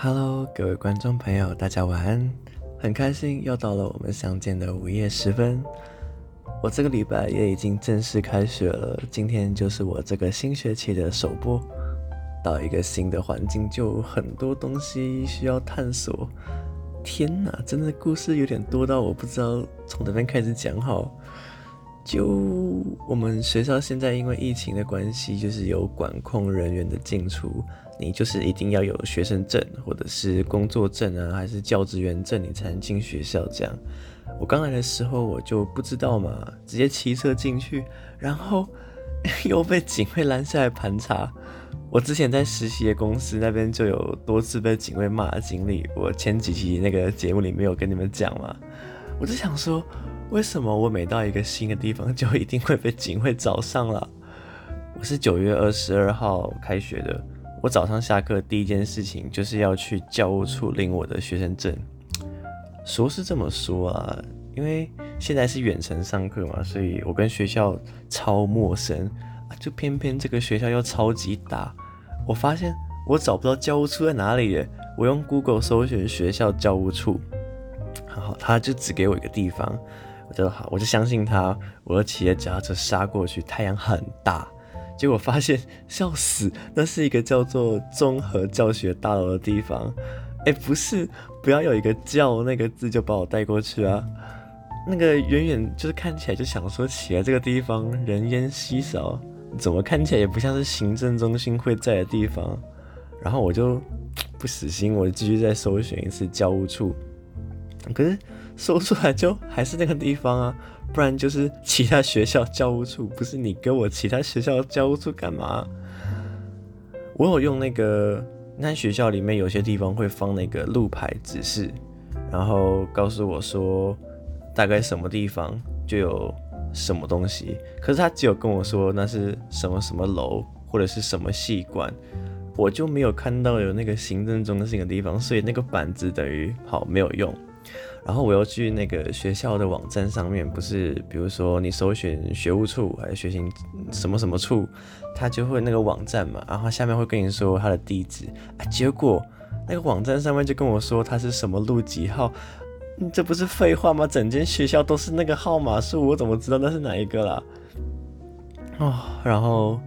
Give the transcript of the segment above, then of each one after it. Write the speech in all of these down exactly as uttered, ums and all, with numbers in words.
Hello， 各位观众朋友，大家晚安！很开心又到了我们相见的午夜时分。我这个礼拜也已经正式开学了，今天就是我这个新学期的首播。到一个新的环境，就很多东西需要探索。天哪，真的故事有点多到我不知道从哪边开始讲好。就我们学校现在因为疫情的关系，就是有管控人员的进出，你就是一定要有学生证或者是工作证啊，还是教职员证，你才能进学校。这样我刚来的时候我就不知道嘛，直接骑车进去，然后又被警卫拦下来盘查。我之前在实习的公司那边就有多次被警卫骂的经历，我前几期那个节目里面有跟你们讲嘛。我就想说，为什么我每到一个新的地方就一定会被警卫找上啦？我是九月二十二号开学的，我早上下课第一件事情就是要去教务处领我的学生证。说是这么说啊，因为现在是远程上课嘛，所以我跟学校超陌生，就偏偏这个学校又超级大。我发现我找不到教务处在哪里耶，我用 Google 搜寻学校教务处，然后他就只给我一个地方。我就好，我就相信他，我就骑着脚踏车杀过去。太阳很大，结果发现笑死，那是一个叫做综合教学大楼的地方。哎，不是，不要有一个教那个字就把我带过去啊。那个远远就是看起来就想说，起来这个地方人烟稀少，怎么看起来也不像是行政中心会在的地方。然后我就不死心，我就继续再搜寻一次教务处。可是搜出来就还是那个地方啊，不然就是其他学校教务处，不是你跟我其他学校教务处干嘛？我有用那个，那学校里面有些地方会放那个路牌指示，然后告诉我说大概什么地方就有什么东西，可是他只有跟我说那是什么什么楼或者是什么系馆，我就没有看到有那个行政中心的地方，所以那个板子等于好没有用。然后我又去那个学校的网站上面，不是比如说你搜寻学务处还是学行什么什么处，它就会那个网站嘛，然后下面会跟你说它的地址啊，结果那个网站上面就跟我说它是什么路几号，这不是废话吗？整间学校都是那个号码数，我怎么知道那是哪一个啦？哦，然后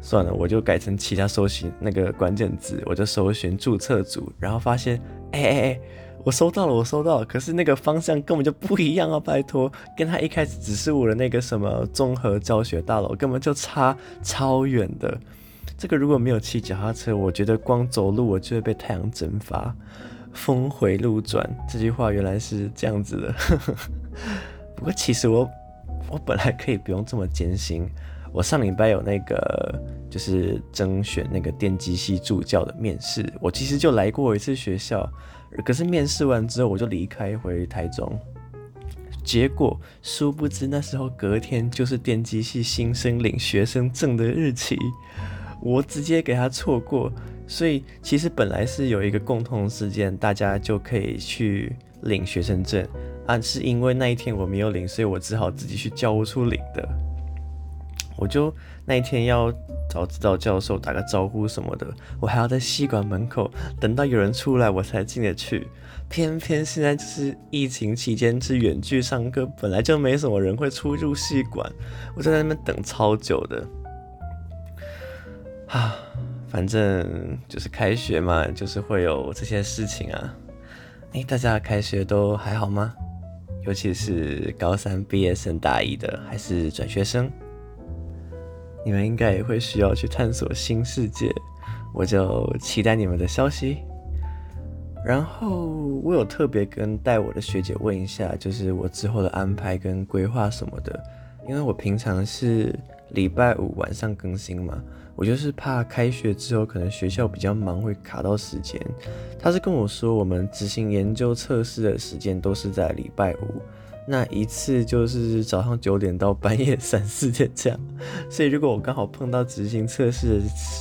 算了，我就改成其他搜寻那个关键字，我就搜寻注册组，然后发现，哎哎哎。我收到了，我收到了，可是那个方向根本就不一样啊！拜托，跟他一开始指示我的那个什么综合教学大楼根本就差超远的。这个如果没有骑脚踏车，我觉得光走路我就会被太阳蒸发。峰回路转，这句话原来是这样子的。不过其实我我本来可以不用这么艰辛。我上礼拜有那个就是征选那个电机系助教的面试，我其实就来过一次学校。可是面试完之后我就离开回台中，结果殊不知那时候隔天就是电机系新生领学生证的日期，我直接给他错过。所以其实本来是有一个共同时间大家就可以去领学生证啊，是因为那一天我没有领，所以我只好自己去教务处领的。我就那一天要找指导教授打个招呼什么的，我还要在系馆门口等到有人出来我才进得去。偏偏现在就是疫情期间是远距上课，本来就没什么人会出入系馆，我就在那边等超久的。啊，反正就是开学嘛，就是会有这些事情啊。哎，大家开学都还好吗？尤其是高三毕业生、大一的，还是转学生？你们应该也会需要去探索新世界，我就期待你们的消息。然后我有特别跟带我的学姐问一下，就是我之后的安排跟规划什么的，因为我平常是礼拜五晚上更新嘛，我就是怕开学之后可能学校比较忙会卡到时间。她是跟我说，我们执行研究测试的时间都是在礼拜五。那一次就是早上九点到半夜三四点这样，所以如果我刚好碰到执行测试的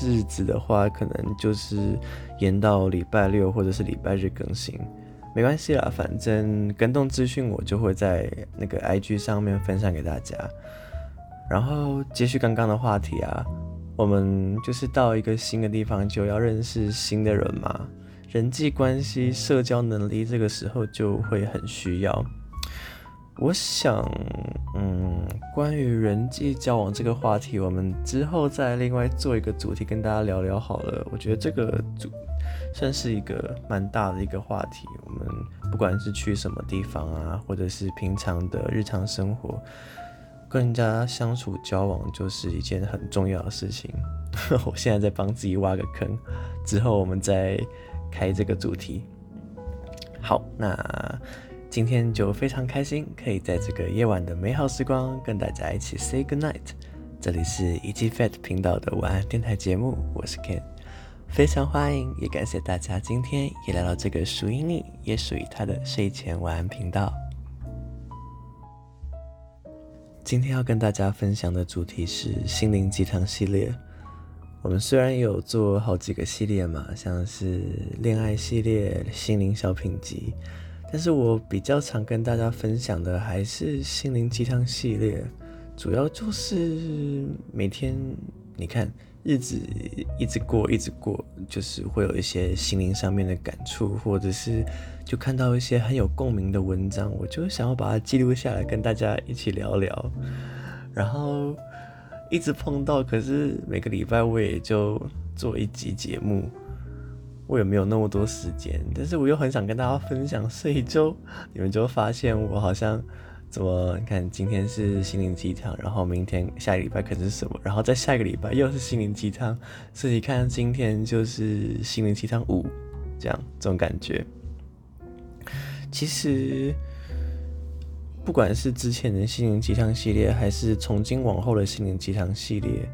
日子的话，可能就是延到礼拜六或者是礼拜日更新，没关系啦，反正跟动资讯我就会在那个 I G 上面分享给大家。然后接续刚刚的话题啊，我们就是到一个新的地方就要认识新的人嘛，人际关系、社交能力这个时候就会很需要。我想，嗯，关于人际交往这个话题，我们之后再另外做一个主题跟大家聊聊好了。我觉得这个主算是一个蛮大的一个话题，我们不管是去什么地方啊，或者是平常的日常生活，跟人家相处交往就是一件很重要的事情。我现在在帮自己挖个坑，之后我们再开这个主题。好，那今天就非常开心，可以在这个夜晚的美好时光跟大家一起 say good night。这里是 EasyFat 频道的晚安电台节目，我是 Ken， 非常欢迎，也感谢大家今天也来到这个属于你，也属于他的睡前晚安频道。今天要跟大家分享的主题是心灵鸡汤系列。我们虽然有做好几个系列嘛，像是恋爱系列、心灵小品集。但是我比较常跟大家分享的还是心灵鸡汤系列，主要就是每天你看日子一直过一直过，就是会有一些心灵上面的感触，或者是就看到一些很有共鸣的文章，我就想要把它记录下来跟大家一起聊聊，然后一直碰到，可是每个礼拜我也就做一集节目，我也没有那么多时间，但是我又很想跟大家分享，所以就你们就发现我好像怎么看，今天是心灵鸡汤，然后明天下个礼拜可能是什么，然后再下一个礼拜又是心灵鸡汤，所以看今天就是心灵鸡汤五，这样这种感觉。其实不管是之前的心灵鸡汤系列，还是从今往后的心灵鸡汤系列，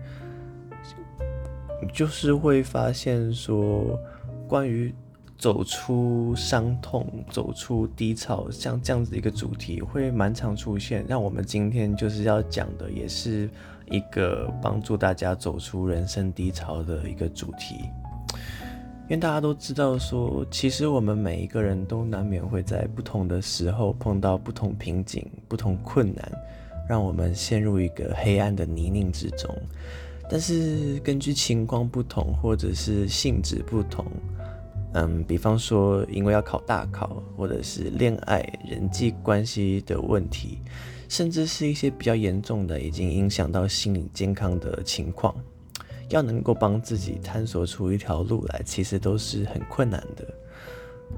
就是会发现说，关于走出伤痛、走出低潮，像这样子的一个主题会蛮常出现。那我们今天就是要讲的，也是一个帮助大家走出人生低潮的一个主题。因为大家都知道说，其实我们每一个人都难免会在不同的时候碰到不同瓶颈、不同困难，让我们陷入一个黑暗的泥泞之中。但是根据情况不同，或者是性质不同，嗯，比方说因为要考大考，或者是恋爱、人际关系的问题，甚至是一些比较严重的已经影响到心理健康的情况，要能够帮自己探索出一条路来，其实都是很困难的。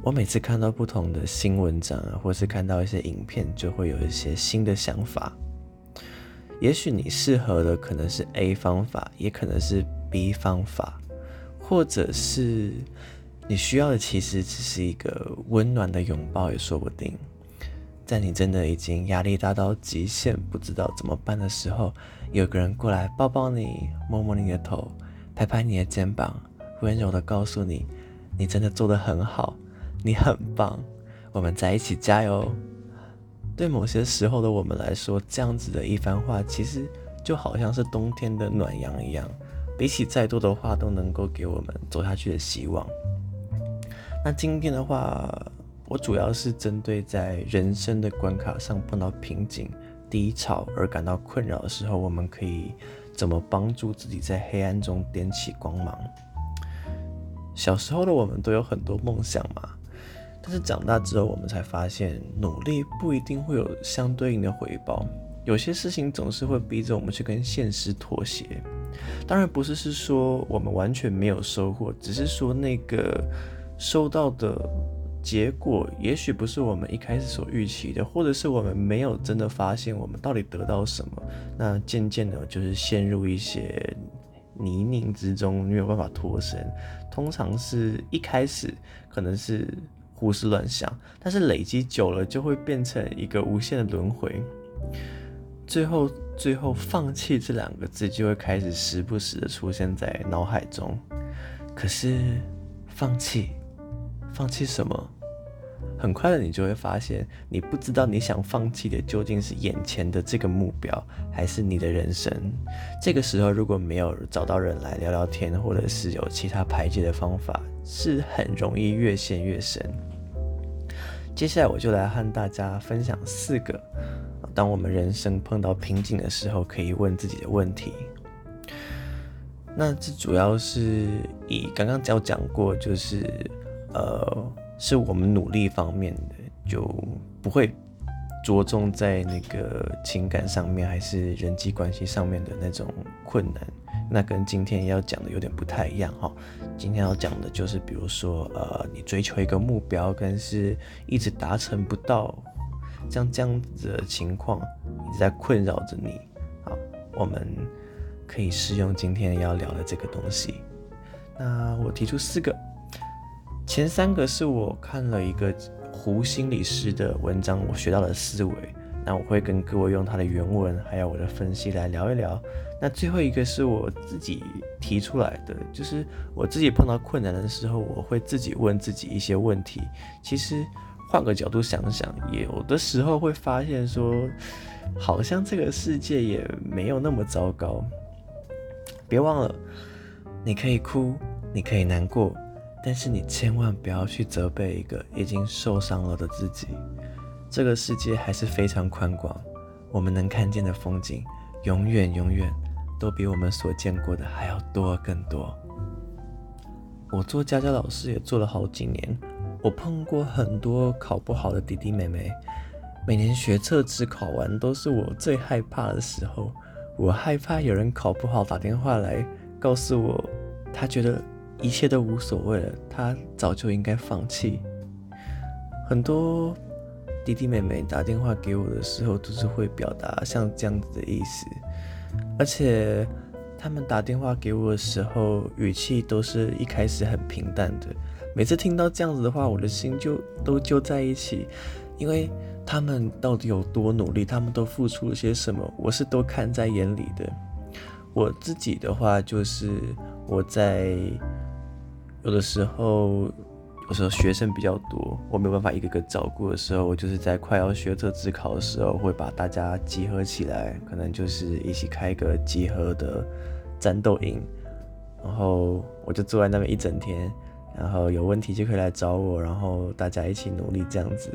我每次看到不同的新文章啊，或是看到一些影片，就会有一些新的想法。也许你适合的可能是 A 方法，也可能是 B 方法，或者是你需要的其实只是一个温暖的拥抱也说不定。在你真的已经压力大到极限，不知道怎么办的时候，有个人过来抱抱你，摸摸你的头，拍拍你的肩膀，温柔的告诉你，你真的做得很好，你很棒，我们在一起加油。对某些时候的我们来说，这样子的一番话其实就好像是冬天的暖阳一样，比起再多的话都能够给我们走下去的希望。那今天的话，我主要是针对在人生的关卡上碰到瓶颈、低潮而感到困扰的时候，我们可以怎么帮助自己在黑暗中点起光芒。小时候的我们都有很多梦想嘛，但是长大之后，我们才发现努力不一定会有相对应的回报。有些事情总是会逼着我们去跟现实妥协。当然不是是说我们完全没有收获，只是说那个收到的结果也许不是我们一开始所预期的，或者是我们没有真的发现我们到底得到什么。那渐渐的，就是陷入一些泥泞之中，没有办法脱身。通常是一开始可能是胡思乱想，但是累积久了就会变成一个无限的轮回，最后最后放弃这两个字就会开始时不时的出现在脑海中。可是放弃放弃什么？很快的你就会发现，你不知道你想放弃的究竟是眼前的这个目标，还是你的人生。这个时候如果没有找到人来聊聊天，或者是有其他排解的方法，是很容易越陷越深。接下来我就来和大家分享四个当我们人生碰到瓶颈的时候可以问自己的问题。那这主要是以刚刚有讲过，就是呃，是我们努力方面的，就不会着重在那个情感上面还是人际关系上面的那种困难。那跟今天要讲的有点不太一样哈、哦。今天要讲的就是，比如说呃，你追求一个目标，但是一直达成不到，像这样子的情况一直在困扰着你。好，我们可以适用今天要聊的这个东西。那我提出四个，前三个是我看了一个胡心理师的文章，我学到了思维。那我会跟各位用他的原文还有我的分析来聊一聊。那最后一个是我自己提出来的，就是我自己碰到困难的时候，我会自己问自己一些问题。其实换个角度想想，有的时候会发现说，好像这个世界也没有那么糟糕。别忘了，你可以哭，你可以难过，但是你千万不要去责备一个已经受伤了的自己。这个世界还是非常宽广，我们能看见的风景，永远永远都比我们所见过的还要多更多。我做家教老师也做了好几年，我碰过很多考不好的弟弟妹妹，每年学测只考完都是我最害怕的时候。我害怕有人考不好打电话来告诉我，他觉得一切都无所谓了，他早就应该放弃。很多弟弟妹妹打电话给我的时候，都是会表达像这样子的意思，而且他们打电话给我的时候，语气都是一开始很平淡的。每次听到这样子的话，我的心就都揪在一起，因为他们到底有多努力，他们都付出了些什么，我是都看在眼里的。我自己的话就是，我在有的时候，有时候学生比较多，我没有办法一个个照顾的时候，我就是在快要学测指考的时候，会把大家集合起来，可能就是一起开一个集合的战斗营，然后我就坐在那边一整天，然后有问题就可以来找我，然后大家一起努力这样子。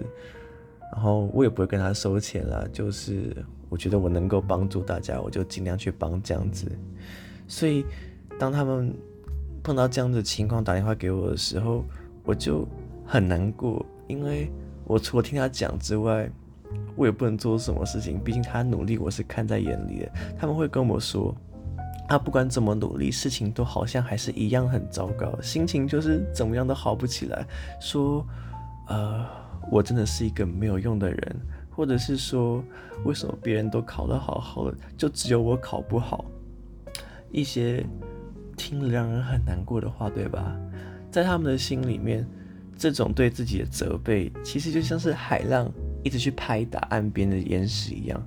然后我也不会跟他收钱啦，就是我觉得我能够帮助大家，我就尽量去帮这样子。所以当他们碰到这样的情况打电话给我的时候，我就很难过，因为我除了听他讲之外，我也不能做什么事情，毕竟他努力我是看在眼里的。他们会跟我说，他不管怎么努力，事情都好像还是一样很糟糕，心情就是怎么样都好不起来，说呃我真的是一个没有用的人，或者是说为什么别人都考得好好的，就只有我考不好。一些听了让人很难过的话，对吧？在他们的心里面，这种对自己的责备其实就像是海浪一直去拍打岸边的岩石一样，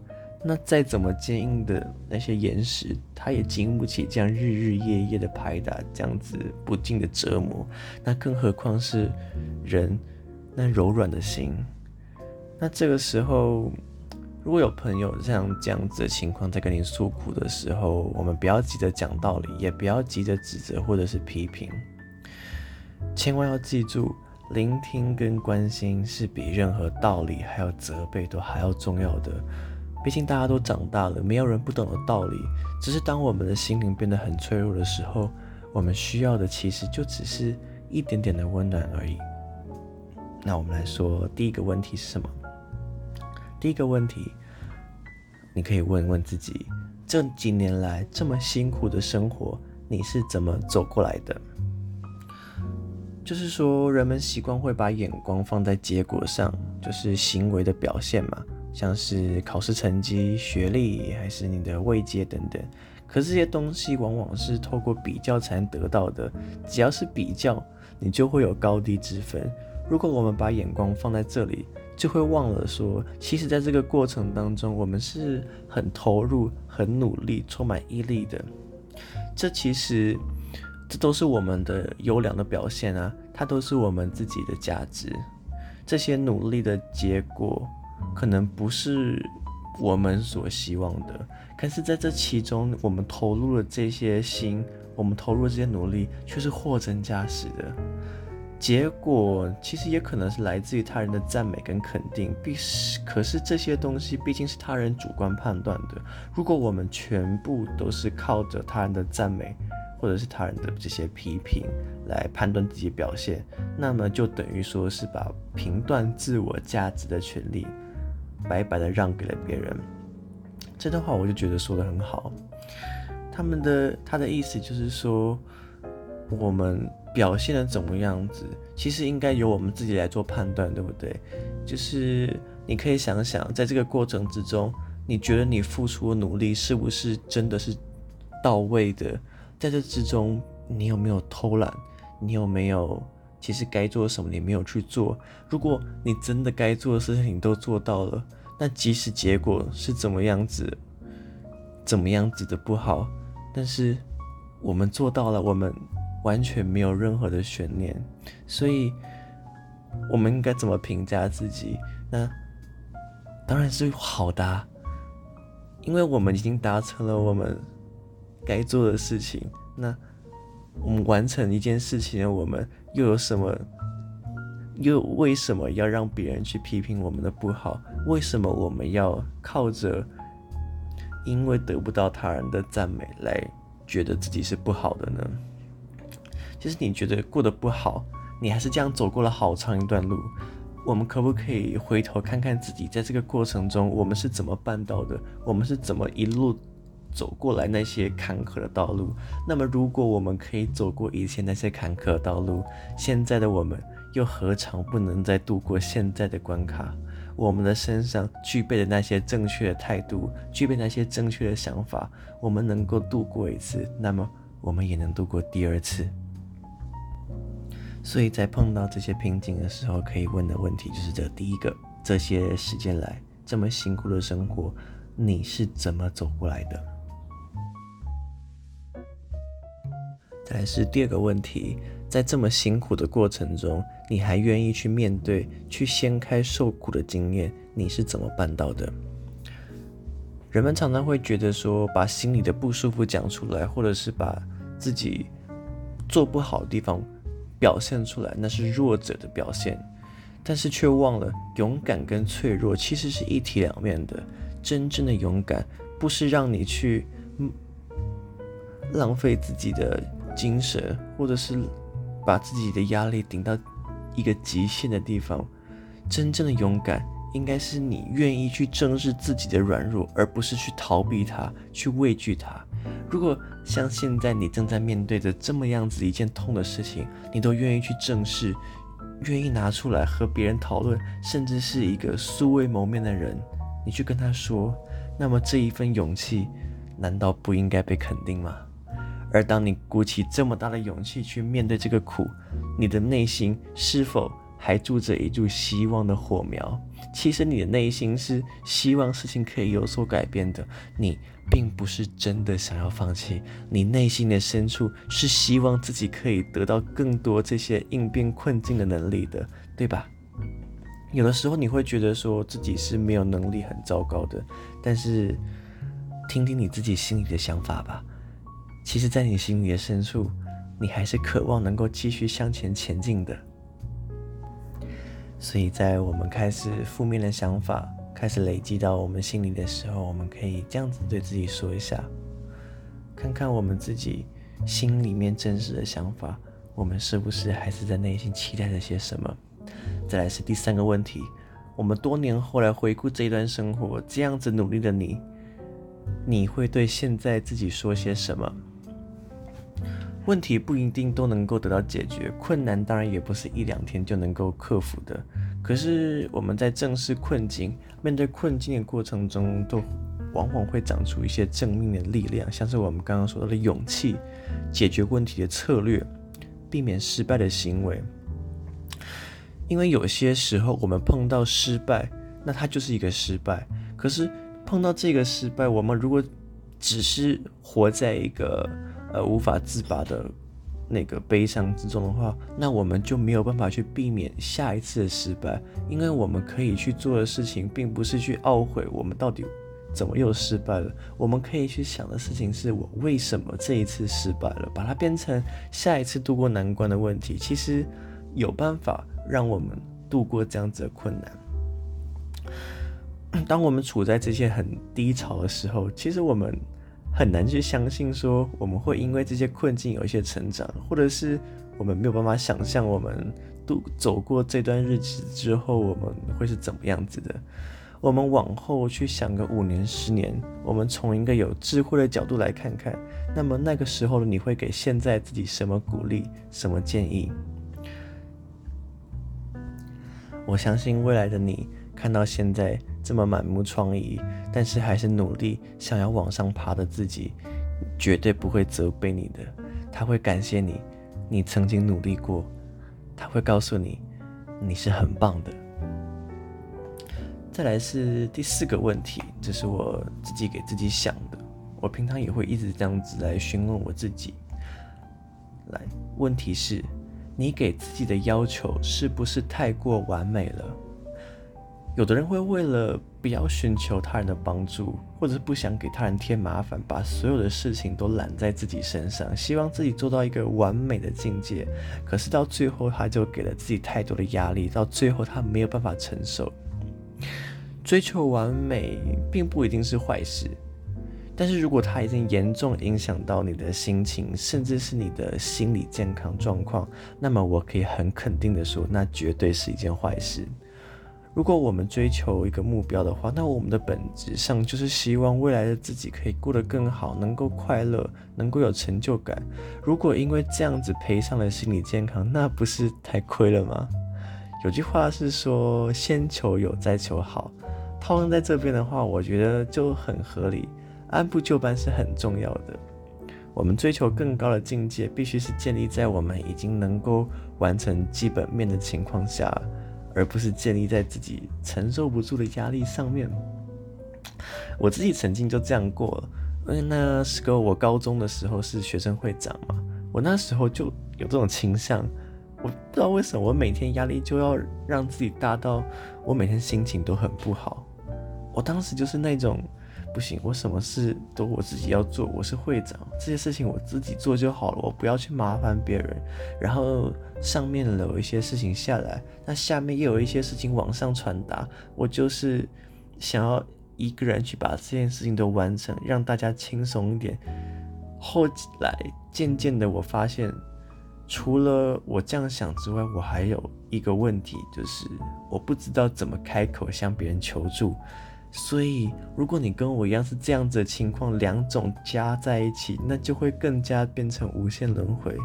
那再怎么坚硬的那些岩石，它也经不起这样日日夜夜的拍打，这样子不尽的折磨，那更何况是人那柔软的心。那这个时候，如果有朋友像这样子的情况在跟你诉苦的时候，我们不要急着讲道理，也不要急着指责或者是批评，千万要记住，聆听跟关心是比任何道理还有责备都还要重要的。毕竟大家都长大了，没有人不懂的道理。只是当我们的心灵变得很脆弱的时候，我们需要的其实就只是一点点的温暖而已。那我们来说第一个问题是什么？第一个问题，你可以问问自己，这几年来这么辛苦的生活，你是怎么走过来的？就是说，人们习惯会把眼光放在结果上，就是行为的表现嘛，像是考试成绩、学历，还是你的位阶等等。可是这些东西往往是透过比较才能得到的，只要是比较，你就会有高低之分。如果我们把眼光放在这里，就会忘了说，其实在这个过程当中，我们是很投入、很努力、充满毅力的。这其实，这都是我们的优良的表现啊，它都是我们自己的价值。这些努力的结果，可能不是我们所希望的，但是在这其中，我们投入了这些心，我们投入了这些努力，却是货真价实的。结果其实也可能是来自于他人的赞美跟肯定，可是这些东西毕竟是他人主观判断的。如果我们全部都是靠着他人的赞美或者是他人的这些批评来判断自己的表现，那么就等于说是把评断自我价值的权利白白的让给了别人。这段话我就觉得说得很好，他们的他的意思就是说，我们表现的怎么样子，其实应该由我们自己来做判断，对不对？就是你可以想想，在这个过程之中，你觉得你付出的努力是不是真的是到位的？在这之中，你有没有偷懒？你有没有其实该做什么你没有去做？如果你真的该做的事情你都做到了，那即使结果是怎么样子，怎么样子的不好，但是我们做到了，我们完全没有任何的悬念，所以我们应该怎么评价自己？那当然是好的啊，因为我们已经达成了我们该做的事情。那我们完成一件事情的我们，又有什么？又为什么要让别人去批评我们的不好？为什么我们要靠着因为得不到他人的赞美来觉得自己是不好的呢？其实你觉得过得不好，你还是这样走过了好长一段路，我们可不可以回头看看自己在这个过程中我们是怎么办到的，我们是怎么一路走过来那些坎坷的道路？那么如果我们可以走过以前那些坎坷的道路，现在的我们又何尝不能再度过现在的关卡？我们的身上具备的那些正确的态度，具备那些正确的想法，我们能够度过一次，那么我们也能度过第二次。所以在碰到这些瓶颈的时候，可以问的问题就是这第一个：这些时间来，这么辛苦的生活，你是怎么走过来的？再来是第二个问题：在这么辛苦的过程中，你还愿意去面对，去掀开受苦的经验，你是怎么办到的？人们常常会觉得说，把心里的不舒服讲出来，或者是把自己做不好的地方表现出来，那是弱者的表现，但是却忘了勇敢跟脆弱其实是一体两面的。真正的勇敢不是让你去浪费自己的精神，或者是把自己的压力顶到一个极限的地方，真正的勇敢应该是你愿意去正视自己的软弱，而不是去逃避它，去畏惧它。如果像现在你正在面对着这么样子一件痛的事情，你都愿意去正视，愿意拿出来和别人讨论，甚至是一个素未谋面的人，你去跟他说，那么这一份勇气难道不应该被肯定吗？而当你鼓起这么大的勇气去面对这个苦，你的内心是否还住着一株希望的火苗？其实你的内心是希望事情可以有所改变的，你并不是真的想要放弃，你内心的深处是希望自己可以得到更多这些应变困境的能力的，对吧？有的时候你会觉得说自己是没有能力，很糟糕的，但是听听你自己心里的想法吧。其实在你心里的深处，你还是渴望能够继续向前前进的。所以在我们开始负面的想法开始累积到我们心里的时候，我们可以这样子对自己说一下，看看我们自己心里面真实的想法，我们是不是还是在内心期待着些什么？再来是第三个问题，我们多年后来回顾这一段生活，这样子努力的你，你会对现在自己说些什么？问题不一定都能够得到解决，困难当然也不是一两天就能够克服的。可是我们在正视困境，面对困境的过程中，都往往会长出一些正面的力量，像是我们刚刚说到的勇气、解决问题的策略、避免失败的行为。因为有些时候我们碰到失败，那它就是一个失败。可是碰到这个失败，我们如果只是活在一个呃，无法自拔的那个悲伤之中的话，那我们就没有办法去避免下一次的失败，因为我们可以去做的事情，并不是去懊悔我们到底怎么又失败了，我们可以去想的事情是，我为什么这一次失败了，把它变成下一次度过难关的问题。其实有办法让我们度过这样子的困难。当我们处在这些很低潮的时候，其实我们很难去相信说我们会因为这些困境有一些成长，或者是我们没有办法想象我们走过这段日子之后我们会是怎么样子的。我们往后去想个五年十年，我们从一个有智慧的角度来看看，那么那个时候你会给现在自己什么鼓励，什么建议？我相信未来的你看到现在这么满目疮痍，但是还是努力想要往上爬的自己，绝对不会责备你的，他会感谢你，你曾经努力过，他会告诉你，你是很棒的。再来是第四个问题，这是我自己给自己想的，我平常也会一直这样子来询问我自己。来，问题是，你给自己的要求是不是太过完美了？有的人会为了不要寻求他人的帮助，或者是不想给他人添麻烦，把所有的事情都揽在自己身上，希望自己做到一个完美的境界，可是到最后他就给了自己太多的压力，到最后他没有办法承受。追求完美并不一定是坏事，但是如果它已经严重影响到你的心情，甚至是你的心理健康状况，那么我可以很肯定的说，那绝对是一件坏事。如果我们追求一个目标的话，那我们的本质上就是希望未来的自己可以过得更好，能够快乐，能够有成就感。如果因为这样子赔上了心理健康，那不是太亏了吗？有句话是说，先求有再求好，套用在这边的话，我觉得就很合理。按部就班是很重要的，我们追求更高的境界，必须是建立在我们已经能够完成基本面的情况下，而不是建立在自己承受不住的压力上面。我自己曾经就这样过了，因为那时候我高中的时候是学生会长嘛，我那时候就有这种倾向，我不知道为什么我每天压力就要让自己大到我每天心情都很不好。我当时就是那种不行，我什么事都我自己要做，我是会长，这些事情我自己做就好了，我不要去麻烦别人。然后上面有一些事情下来，那下面也有一些事情往上传达，我就是想要一个人去把这件事情都完成，让大家轻松一点。后来渐渐的我发现，除了我这样想之外，我还有一个问题，就是我不知道怎么开口向别人求助。所以如果你跟我一样是这样子的情况，两种加在一起，那就会更加变成无限轮回。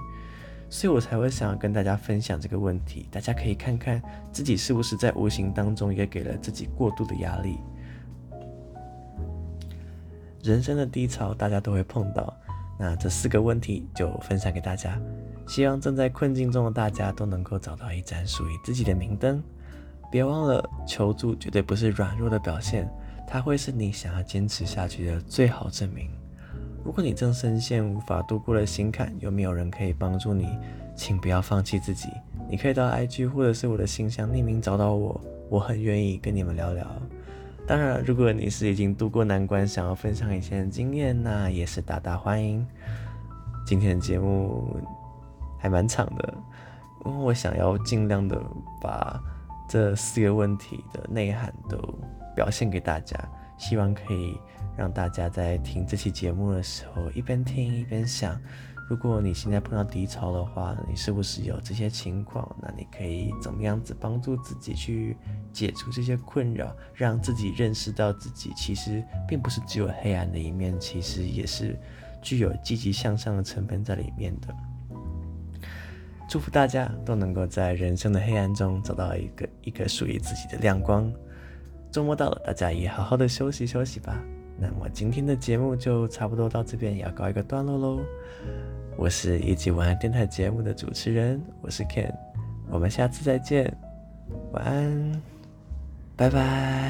所以我才会想要跟大家分享这个问题，大家可以看看自己是不是在无形当中也给了自己过度的压力。人生的低潮大家都会碰到，那这四个问题就分享给大家，希望正在困境中的大家都能够找到一盏属于自己的明灯。别忘了，求助绝对不是软弱的表现，它会是你想要坚持下去的最好证明。如果你正深陷无法度过的心坎，有没有人可以帮助你？请不要放弃自己，你可以到 I G 或者是我的信箱匿名找到我，我很愿意跟你们聊聊。当然，如果你是已经度过难关，想要分享以前的经验，那也是大大欢迎。今天的节目还蛮长的，因为我想要尽量的把这四个问题的内涵都表现给大家，希望可以让大家在听这期节目的时候一边听一边想，如果你现在碰到低潮的话，你是不是有这些情况？那你可以怎么样子帮助自己去解除这些困扰，让自己认识到自己其实并不是只有黑暗的一面，其实也是具有积极向上的成分在里面的。祝福大家都能够在人生的黑暗中找到一个一个属于自己的亮光。周末到了，大家也好好的休息休息吧。那么今天的节目就差不多到这边也要告一个段落咯。我是一级晚安电台节目的主持人，我是 Ken， 我们下次再见，晚安，拜拜。